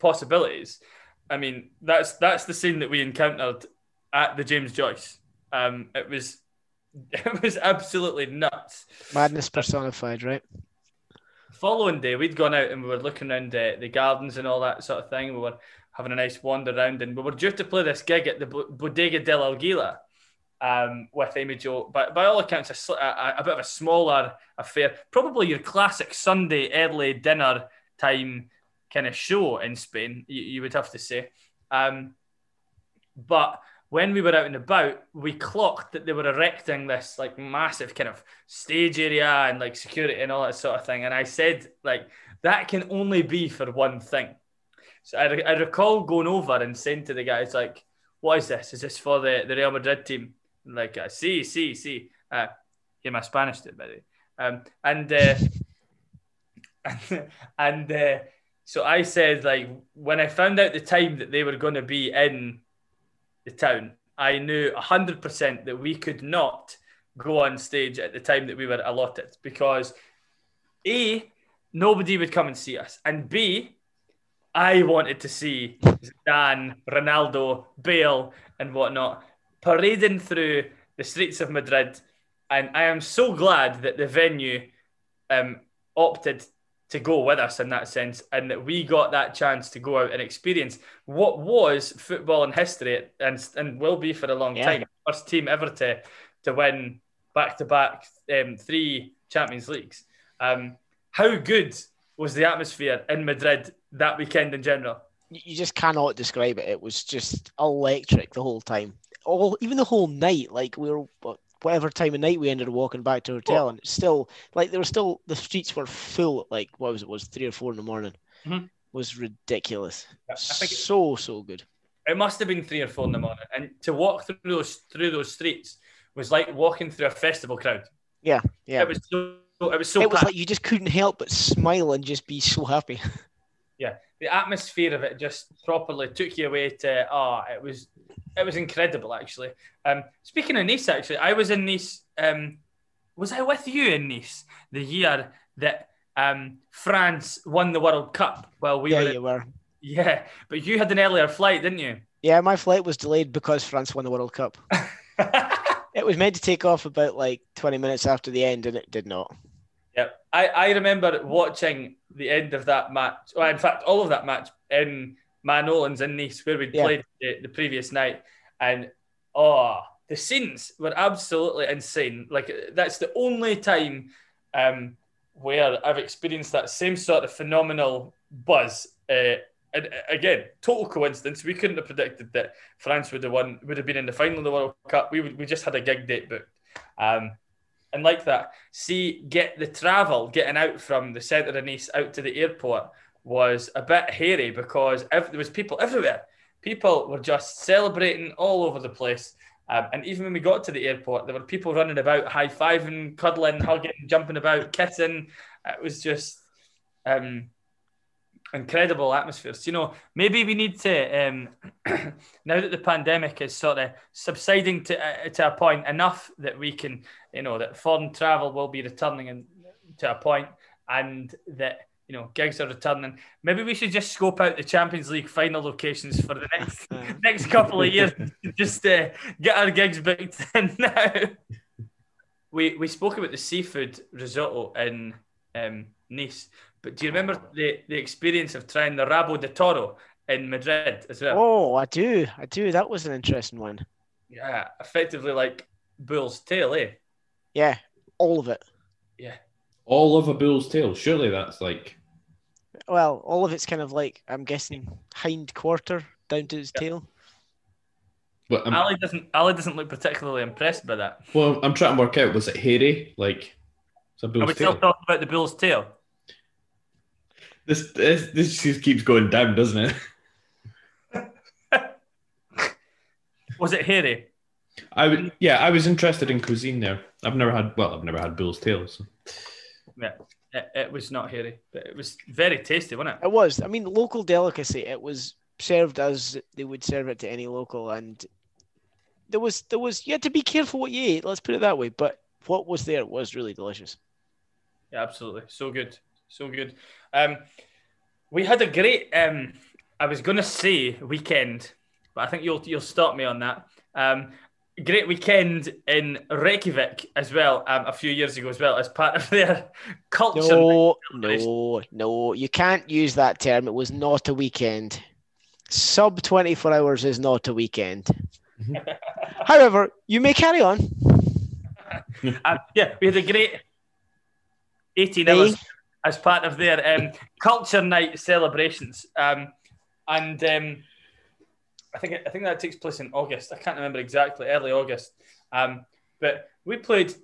possibilities, I mean, that's that's the scene that we encountered at the James Joyce. Um, it was it was absolutely nuts. Madness personified, right? Following day, we'd gone out and we were looking around uh, the gardens and all that sort of thing. We were having a nice wander around, and we were due to play this gig at the Bodega del Alguila um, with Amy Jo. But by all accounts, a, a, a bit of a smaller affair, probably your classic Sunday early dinner time kind of show in Spain, you, you would have to say. Um, but when we were out and about, we clocked that they were erecting this like massive kind of stage area and like security and all that sort of thing. And I said, like, that can only be for one thing. So I, I recall going over and saying to the guys, like, what is this? Is this for the, the Real Madrid team? And, like, uh, see, see, see. Uh, yeah, my Spanish did, by the way. Um, and uh, and uh, so I said, like, when I found out the time that they were going to be in the town, I knew one hundred percent that we could not go on stage at the time that we were allotted, because A, nobody would come and see us, and B, I wanted to see Zidane, Ronaldo, Bale and whatnot parading through the streets of Madrid. And I am so glad that the venue um, opted to go with us in that sense, and that we got that chance to go out and experience what was football in history, and and will be for a long yeah. time. First team ever to to win back to back um, three Champions Leagues. Um, how good was the atmosphere in Madrid that weekend in general? You just cannot describe it. It was just electric the whole time. All even the whole night. Like we were. Whatever time of night we ended up walking back to the hotel, and it's still like there were still the streets were full at like what was it was three or four in the morning. Mm-hmm. It was ridiculous. I think so it, so good. It must have been three or four in the morning, and to walk through those through those streets was like walking through a festival crowd. Yeah, yeah. It was so it was so. It was like you just couldn't help but smile and just be so happy. Yeah, the atmosphere of it just properly took you away to, ah, oh, it was it was incredible, actually. Um, speaking of Nice, actually, I was in Nice, um, was I with you in Nice the year that um, France won the World Cup? Well, we yeah, were, you were. Yeah, but you had an earlier flight, didn't you? Yeah, my flight was delayed because France won the World Cup. It was meant to take off about like twenty minutes after the end, and it did not. Yep. I, I remember watching the end of that match, well, in fact, all of that match in Ma Nolan's in Nice, where we'd yeah. played the, the previous night. And, oh, the scenes were absolutely insane. Like, that's the only time um, where I've experienced that same sort of phenomenal buzz. Uh, and again, total coincidence. We couldn't have predicted that France would have won, would have been in the final of the World Cup. We would, we just had a gig date booked. Um, And like that, see, get the travel, getting out from the centre of Nice out to the airport was a bit hairy because ev- there was people everywhere. People were just celebrating all over the place. Um, and even when we got to the airport, there were people running about, high-fiving, cuddling, hugging, jumping about, kissing. It was just um, incredible atmosphere. So, you know, maybe we need to, um, now that the pandemic is sort of subsiding to, uh, to a point enough that we can... You know, that foreign travel will be returning in, to a point, and that you know, gigs are returning. Maybe we should just scope out the Champions League final locations for the next next couple of years. Just uh, get our gigs booked in now. We we spoke about the seafood risotto in um, Nice, but do you remember the, the experience of trying the rabo de toro in Madrid as well? Oh, I do, I do. That was an interesting one. Yeah, effectively like bull's tail, eh? Yeah, all of it. Yeah, all of a bull's tail. Surely that's like. Well, all of it's kind of like, I'm guessing, hind quarter down to its yeah. tail. But I'm, Ali doesn't. Ali doesn't look particularly impressed by that. Well, I'm trying to work out. Was it hairy? Like, it's a bull's Are we tail. Still talking about the bull's tail? This this this just keeps going down, doesn't it? Was it hairy? I would. Yeah, I was interested in cuisine there. I've never had. Well, I've never had bull's tails. So. Yeah, it, it was not hairy, but it was very tasty, wasn't it? It was. I mean, local delicacy. It was served as they would serve it to any local, and. There was, there was, you had to be careful what you ate, let's put it that way. But what was there was really delicious. Yeah, absolutely. So good. So good. Um, we had a great, um, I was going to say weekend, but I think you'll you'll stop me on that. Um, great weekend in Reykjavik as well, um, a few years ago as well, as part of their culture. No, no, no. You can't use that term. It was not a weekend. Sub twenty-four hours is not a weekend. However, you may carry on. uh, yeah, we had a great eighteen hey. hours as part of their um, Culture Night celebrations. Um, and um, I think I think that takes place in August. I can't remember exactly, early August. Um, but we played,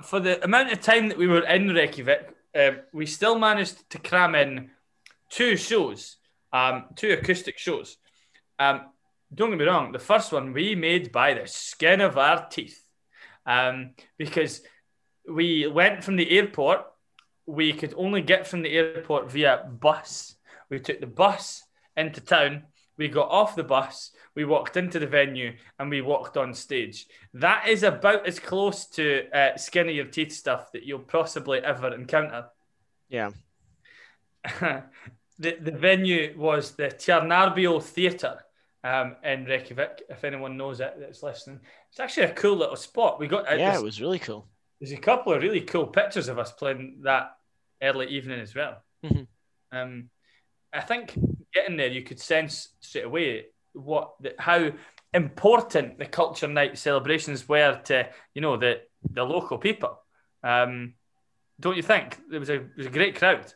for the amount of time that we were in Reykjavik, uh, we still managed to cram in two shows, um, two acoustic shows. Um, Don't get me wrong, the first one we made by the skin of our teeth, um, because we went from the airport. We could only get from the airport via bus. We took the bus into town. We got off the bus. We walked into the venue and we walked on stage. That is about as close to uh, skin of your teeth stuff that you'll possibly ever encounter. Yeah. the, the venue was the Tjarnarbio Theatre. Um, in Reykjavik, if anyone knows it that's listening. It's actually a cool little spot. We got Yeah, this, it was really cool. There's a couple of really cool pictures of us playing that early evening as well. Mm-hmm. Um, I think getting there, you could sense straight away what the, how important the Culture Night celebrations were to, you know, the, the local people. Um, don't you think? It was, a, it was a great crowd.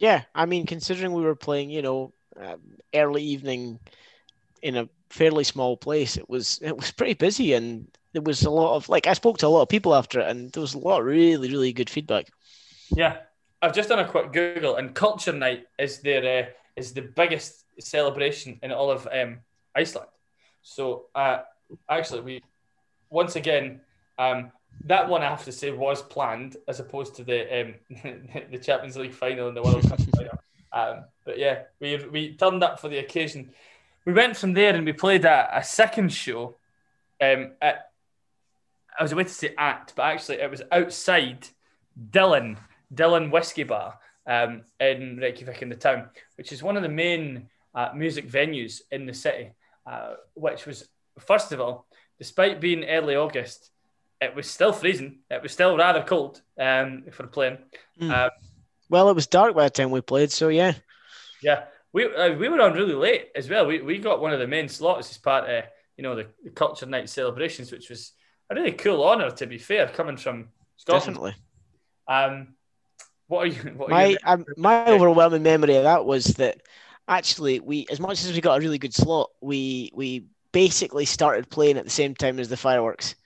Yeah, I mean, considering we were playing, you know, uh, early evening in a fairly small place, it was it was pretty busy, and there was a lot of, like, I spoke to a lot of people after it, and there was a lot of really, really good feedback. Yeah, I've just done a quick Google, and Culture Night is their uh, is the biggest celebration in all of um, Iceland. So uh, actually, we once again um, that one I have to say was planned, as opposed to the um, the Champions League final and the World Cup final. Um, but yeah, we we turned up for the occasion. We went from there and we played a, a second show. Um, at, I was about to say at, but actually it was outside Dylan, Dylan Whiskey Bar um, in Reykjavik in the town, which is one of the main uh, music venues in the city, uh, which was, first of all, despite being early August, it was still freezing. It was still rather cold um, for playing. Mm. Um, well, it was dark by the time we played, so yeah. Yeah. We uh, we were on really late as well. We we got one of the main slots as part of, you know, the, the Culture Night celebrations, which was a really cool honour, to be fair, coming from Scotland. Definitely. Um, what are you? What are my you um, my overwhelming memory of that was that actually we, as much as we got a really good slot, we we basically started playing at the same time as the fireworks.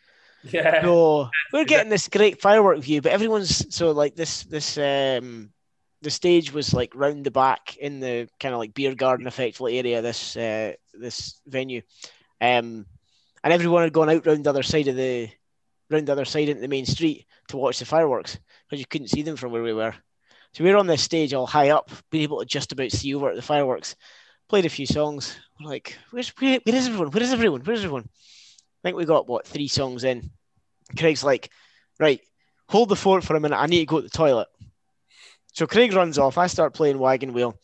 Yeah. So we're getting this great firework view, but everyone's so like this this um. The stage was like round the back in the kind of like beer garden effectively area, this uh, this venue, um, and everyone had gone out round the other side of the round the other side into the main street to watch the fireworks, because you couldn't see them from where we were. So we were on this stage all high up, being able to just about see over at the fireworks. Played a few songs. We're like, where's where, where is everyone? Where is everyone? Where is everyone? I think we got what three songs in. Craig's like, right, hold the fort for a minute. I need to go to the toilet. So Craig runs off. I start playing Wagon Wheel.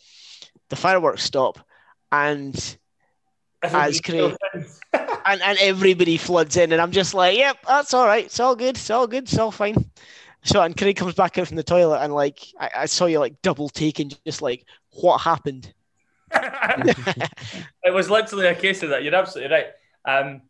The fireworks stop, and as Craig and, and everybody floods in, and I'm just like, "Yep, that's all right. It's all good. It's all good. It's all fine." So and Craig comes back out from the toilet, and like I, I saw you like double taking, just like what happened. It was literally a case of that. You're absolutely right. Um,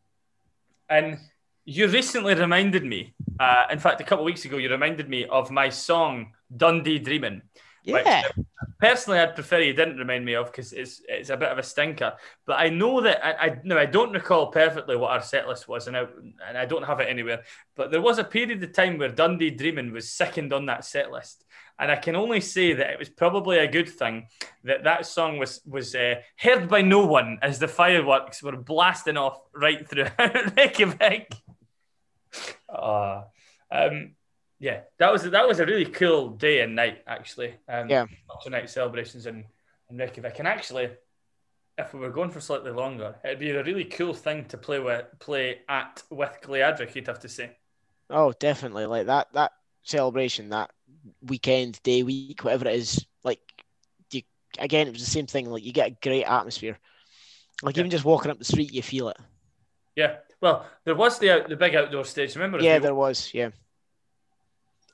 and you recently reminded me. Uh, in fact, a couple of weeks ago, you reminded me of my song "Dundee Dreamin'." Yeah. Which, personally, I'd prefer you didn't remind me of because it's it's a bit of a stinker. But I know that I, I no, I don't recall perfectly what our setlist was, and I and I don't have it anywhere. But there was a period of time where Dundee Dreamin' was second on that setlist, and I can only say that it was probably a good thing that that song was was uh, heard by no one as the fireworks were blasting off right through Reykjavik. Ah, uh, um. Yeah, that was that was a really cool day and night, actually. Um, yeah. Culture Night celebrations in, in Reykjavik. And actually, if we were going for slightly longer, it'd be a really cool thing to play with, play at with Gleadhrich, you'd have to say. Oh, definitely. Like that that celebration, that weekend, day, week, whatever it is, like, you, again, it was the same thing. Like, you get a great atmosphere. Like, yeah. Even just walking up the street, you feel it. Yeah. Well, there was the out, the big outdoor stage, remember? Yeah, there was, yeah.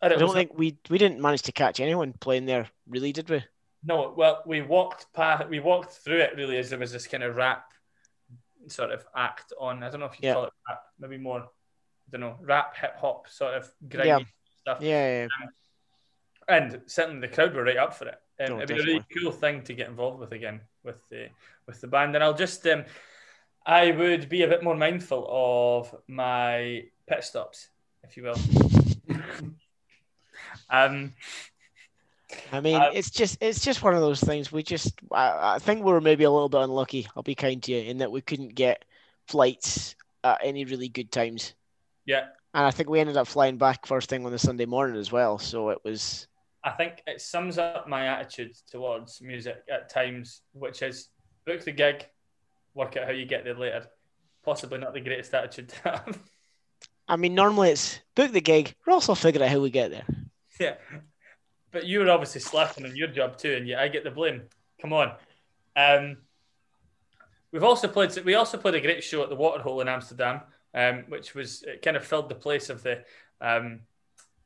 I don't think we we didn't manage to catch anyone playing there, really, did we? No, well, we walked past, we walked through it really as there was this kind of rap sort of act on. I don't know if you yeah. call it rap, maybe more, I don't know, rap hip hop sort of grindy yeah. stuff. Yeah, yeah. Um, and certainly the crowd were right up for it. Um, oh, it'd be definitely. a really cool thing to get involved with again with the with the band. And I'll just um, I would be a bit more mindful of my pit stops, if you will. Um, I mean, uh, it's just it's just one of those things. We just, I, I think we were maybe a little bit unlucky. I'll be kind to you in that we couldn't get flights at any really good times. Yeah, and I think we ended up flying back first thing on the Sunday morning as well. So it was. I think it sums up my attitude towards music at times, which is book the gig, work out how you get there later. Possibly not the greatest attitude to have. I mean, normally it's book the gig. We'll also figure out how we get there. Yeah, but you were obviously slacking on your job too, and yeah, I get the blame. Come on. Um, we've also played. We also played a great show at the Waterhole in Amsterdam, um, which was it kind of filled the place of the um,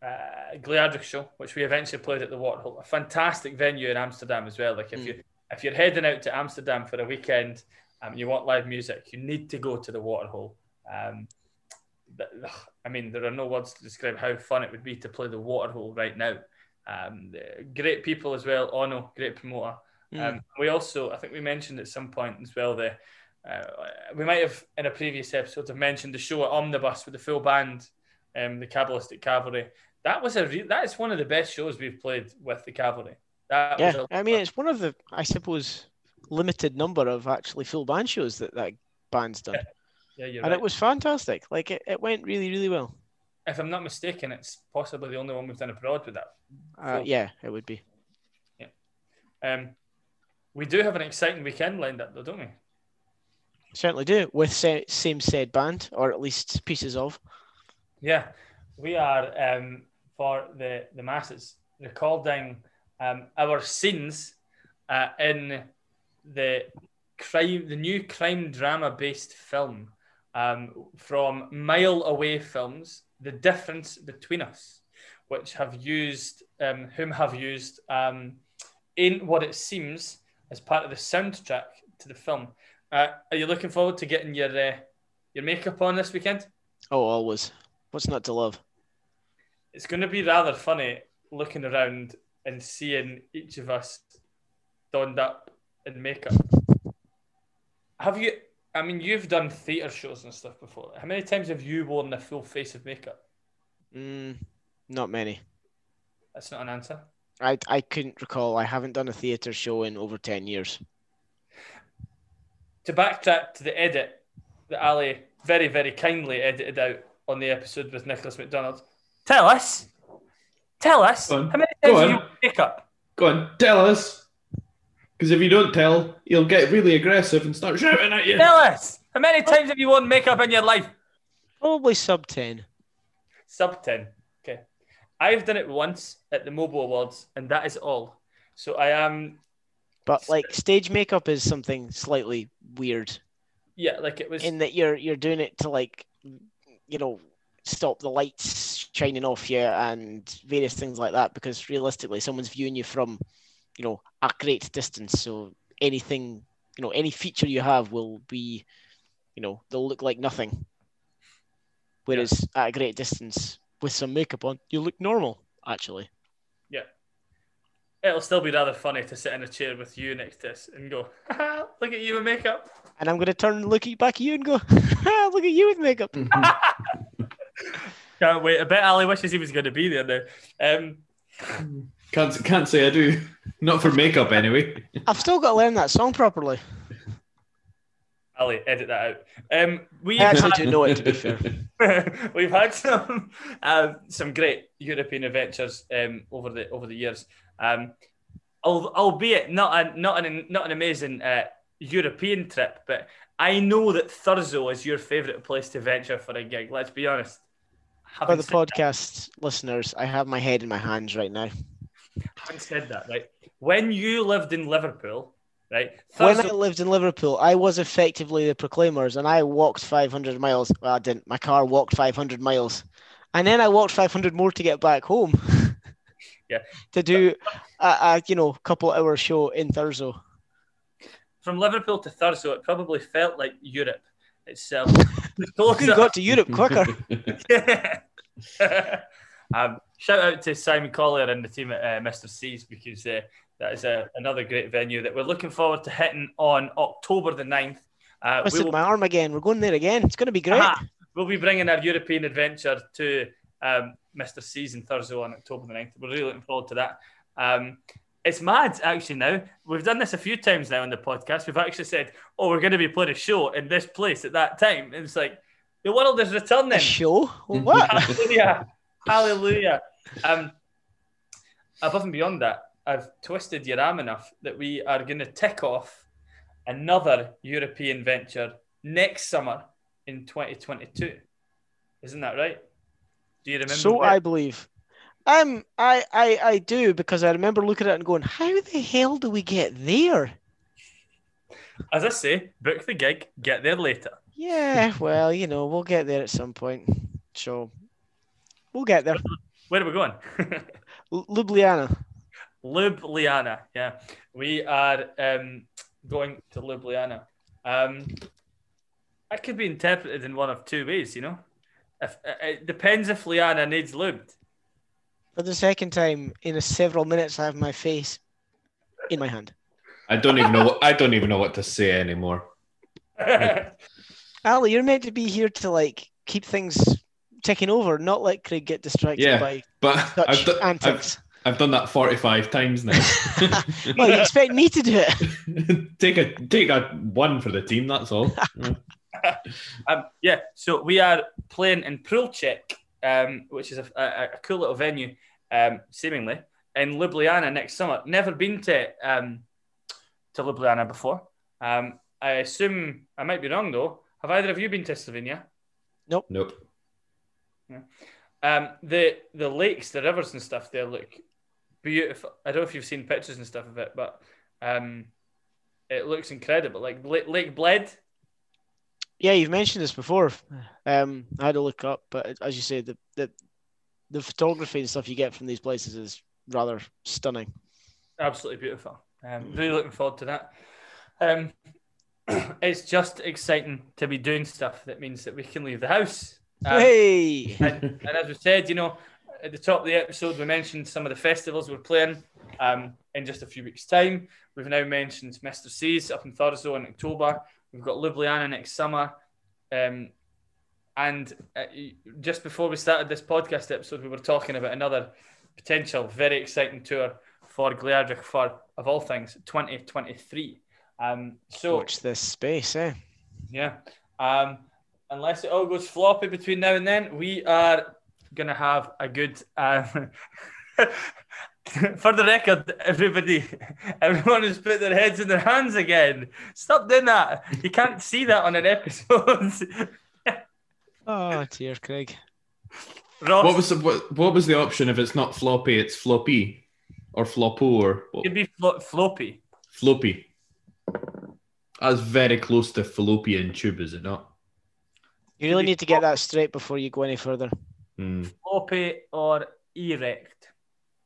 uh, Gleadhrich show, which we eventually played at the Waterhole. A fantastic venue in Amsterdam as well. Like if mm. you if you're heading out to Amsterdam for a weekend and um, you want live music, you need to go to the Waterhole. Um, I mean, there are no words to describe how fun it would be to play the Waterhole right now. Um, great people as well. Ono, great promoter. Mm. Um, we also, I think we mentioned at some point as well, the, uh, we might have, in a previous episode, have mentioned the show at Omnibus with the full band, um, the Cabbalistic Cavalry. That was a re- that is one of the best shows we've played with the Cavalry. That yeah, was a- I mean, it's one of the, I suppose, limited number of actually full band shows that that band's done. Yeah. Yeah, you're and right. It was fantastic. Like it, it went really, really well. If I'm not mistaken, it's possibly the only one we've done abroad with that. Uh, so, yeah, it would be. Yeah. Um, we do have an exciting weekend lined up, though, don't we? Certainly do. With se- same said band, or at least pieces of. Yeah, we are um, for the the masses recording um, our scenes uh, in the crime, the new crime drama based film. Um, from Mile Away Films, The Difference Between Us, which have used, um, whom have used um, Ain't What It Seems as part of the soundtrack to the film. Uh, are you looking forward to getting your uh, your makeup on this weekend? Oh, always. What's not to love? It's going to be rather funny looking around and seeing each of us donned up in makeup. Have you... I mean, you've done theatre shows and stuff before. How many times have you worn a full face of makeup? Mm, not many. That's not an answer. I I couldn't recall. I haven't done a theatre show in over ten years. To backtrack to the edit that Ali very, very kindly edited out on the episode with Nicholas McDonald, tell us, tell us, how many times have you worn makeup? Go on, tell us. Because if you don't tell, he'll get really aggressive and start shouting at you. Tell us, how many times have you worn makeup in your life? Probably sub ten. Sub ten. Okay. I've done it once at the Mobile Awards, and that is all. So I am. But like stage makeup is something slightly weird. Yeah, like it was in that you're you're doing it to like, you know, stop the lights shining off you and various things like that, because realistically someone's viewing you from, you know, a great distance. So anything, you know, any feature you have will be, you know, they'll look like nothing. Whereas yeah. at a great distance with some makeup on, you look normal, actually. Yeah. It'll still be rather funny to sit in a chair with you next to us and go, haha, look at you with makeup. And I'm going to turn and look at back at you and go, haha, look at you with makeup. Can't wait. I bet Ali wishes he was going to be there now. Um, can't, can't say I do. Not for makeup, anyway. I've still got to learn that song properly. Ali, edit that out. Um, we I actually had... do know it, to be fair. We've had some uh, some great European adventures um, over the over the years. Um, albeit not a, not an not an amazing uh, European trip, but I know that Thurso is your favourite place to venture for a gig. Let's be honest. For the podcast that. Listeners, I have my head in my hands right now. Having said that, right, when you lived in Liverpool, right? Thurso... When I lived in Liverpool, I was effectively the Proclaimers, and I walked five hundred miles. Well, I didn't. My car walked five hundred miles, and then I walked five hundred more to get back home. Yeah. To do a, a you know couple hour show in Thurso. From Liverpool to Thurso, it probably felt like Europe itself. We got to Europe quicker. Yeah. um, shout out to Simon Collier and the team at uh, Mister C's, because uh, that is uh, another great venue that we're looking forward to hitting on October the ninth. Uh, I twisted will... my arm again. We're going there again. It's going to be great. Aha. We'll be bringing our European adventure to um, Mister C's in Thurso on October the ninth. We're really looking forward to that. Um, It's mad, actually, now. We've done this a few times now on the podcast. We've actually said, oh, we're going to be playing a show in this place at that time. And it's like, the world is returning. A show? What? Hallelujah. Hallelujah. Um, above and beyond that, I've twisted your arm enough that we are going to tick off another European venture next summer in twenty twenty-two. Isn't that right? Do you remember? So that? I believe. Um, I, I, I do, because I remember looking at it and going, how the hell do we get there? As I say, book the gig, get there later. Yeah, well, you know, we'll get there at some point. So, we'll get there. Where are we going? L- Ljubljana. Ljubljana, yeah. We are um, going to Ljubljana. Um, that could be interpreted in one of two ways, you know. If, it depends if Ljubljana needs lubed. For the second time in several minutes, I have my face in my hand. I don't even know. What, I don't even know what to say anymore. Ali, you're meant to be here to like keep things ticking over, not let Craig get distracted yeah, by but such I've do- antics. I've, I've done that forty-five times now. Well, you expect me to do it? take a take a one for the team. That's all. um, yeah. So we are playing in Prulček. Um, which is a, a, a cool little venue, um, seemingly, in Ljubljana next summer. Never been to um, to Ljubljana before. Um, I assume, I might be wrong though, have either of you been to Slovenia? Nope. Nope. Yeah. Um, the, the lakes, the rivers and stuff there look beautiful. I don't know if you've seen pictures and stuff of it, but um, it looks incredible. Like Lake, Lake Bled. Yeah, you've mentioned this before. Um, I had a look up, but as you say, the, the the photography and stuff you get from these places is rather stunning. Absolutely beautiful. Um, really looking forward to that. Um, it's just exciting to be doing stuff that means that we can leave the house. Um, hey! And, and as we said, you know, at the top of the episode, we mentioned some of the festivals we're playing um, in just a few weeks' time. We've now mentioned Mister C's up in Thurso in October. We've got Ljubljana next summer. Um, and uh, just before we started this podcast episode, we were talking about another potential very exciting tour for Gleadhrich for, of all things, twenty twenty-three. Um, so watch this space, eh? Yeah. Um, unless it all goes floppy between now and then, we are going to have a good... Um, For the record, everybody, everyone has put their heads in their hands again. Stop doing that. You can't see that on an episode. Oh, dear, Craig. Ross, what was the what, what was the option if it's not floppy? It's floppy or floppo or what? It'd be flo- floppy. Floppy. That's very close to fallopian tube, is it not? You really need to get that straight before you go any further. Mm. Floppy or erect.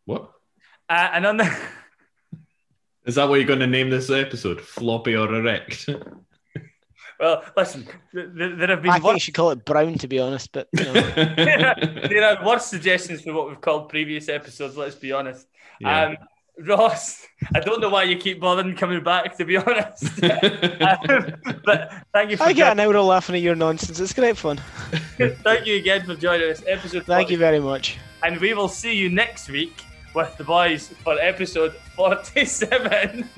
What? Uh, and on the is that what you're going to name this episode? Floppy or erect? Well, listen, th- th- there have been... I worse... think you should call it brown, to be honest, but... You know. There are worse suggestions for what we've called previous episodes, let's be honest. Yeah. Um, Ross, I don't know why you keep bothering coming back, to be honest. um, but thank you for... I get an hour laughing at your nonsense. It's great fun. Thank you again for joining us. Episode thank forty. You very much. And we will see you next week with the boys for episode forty-seven.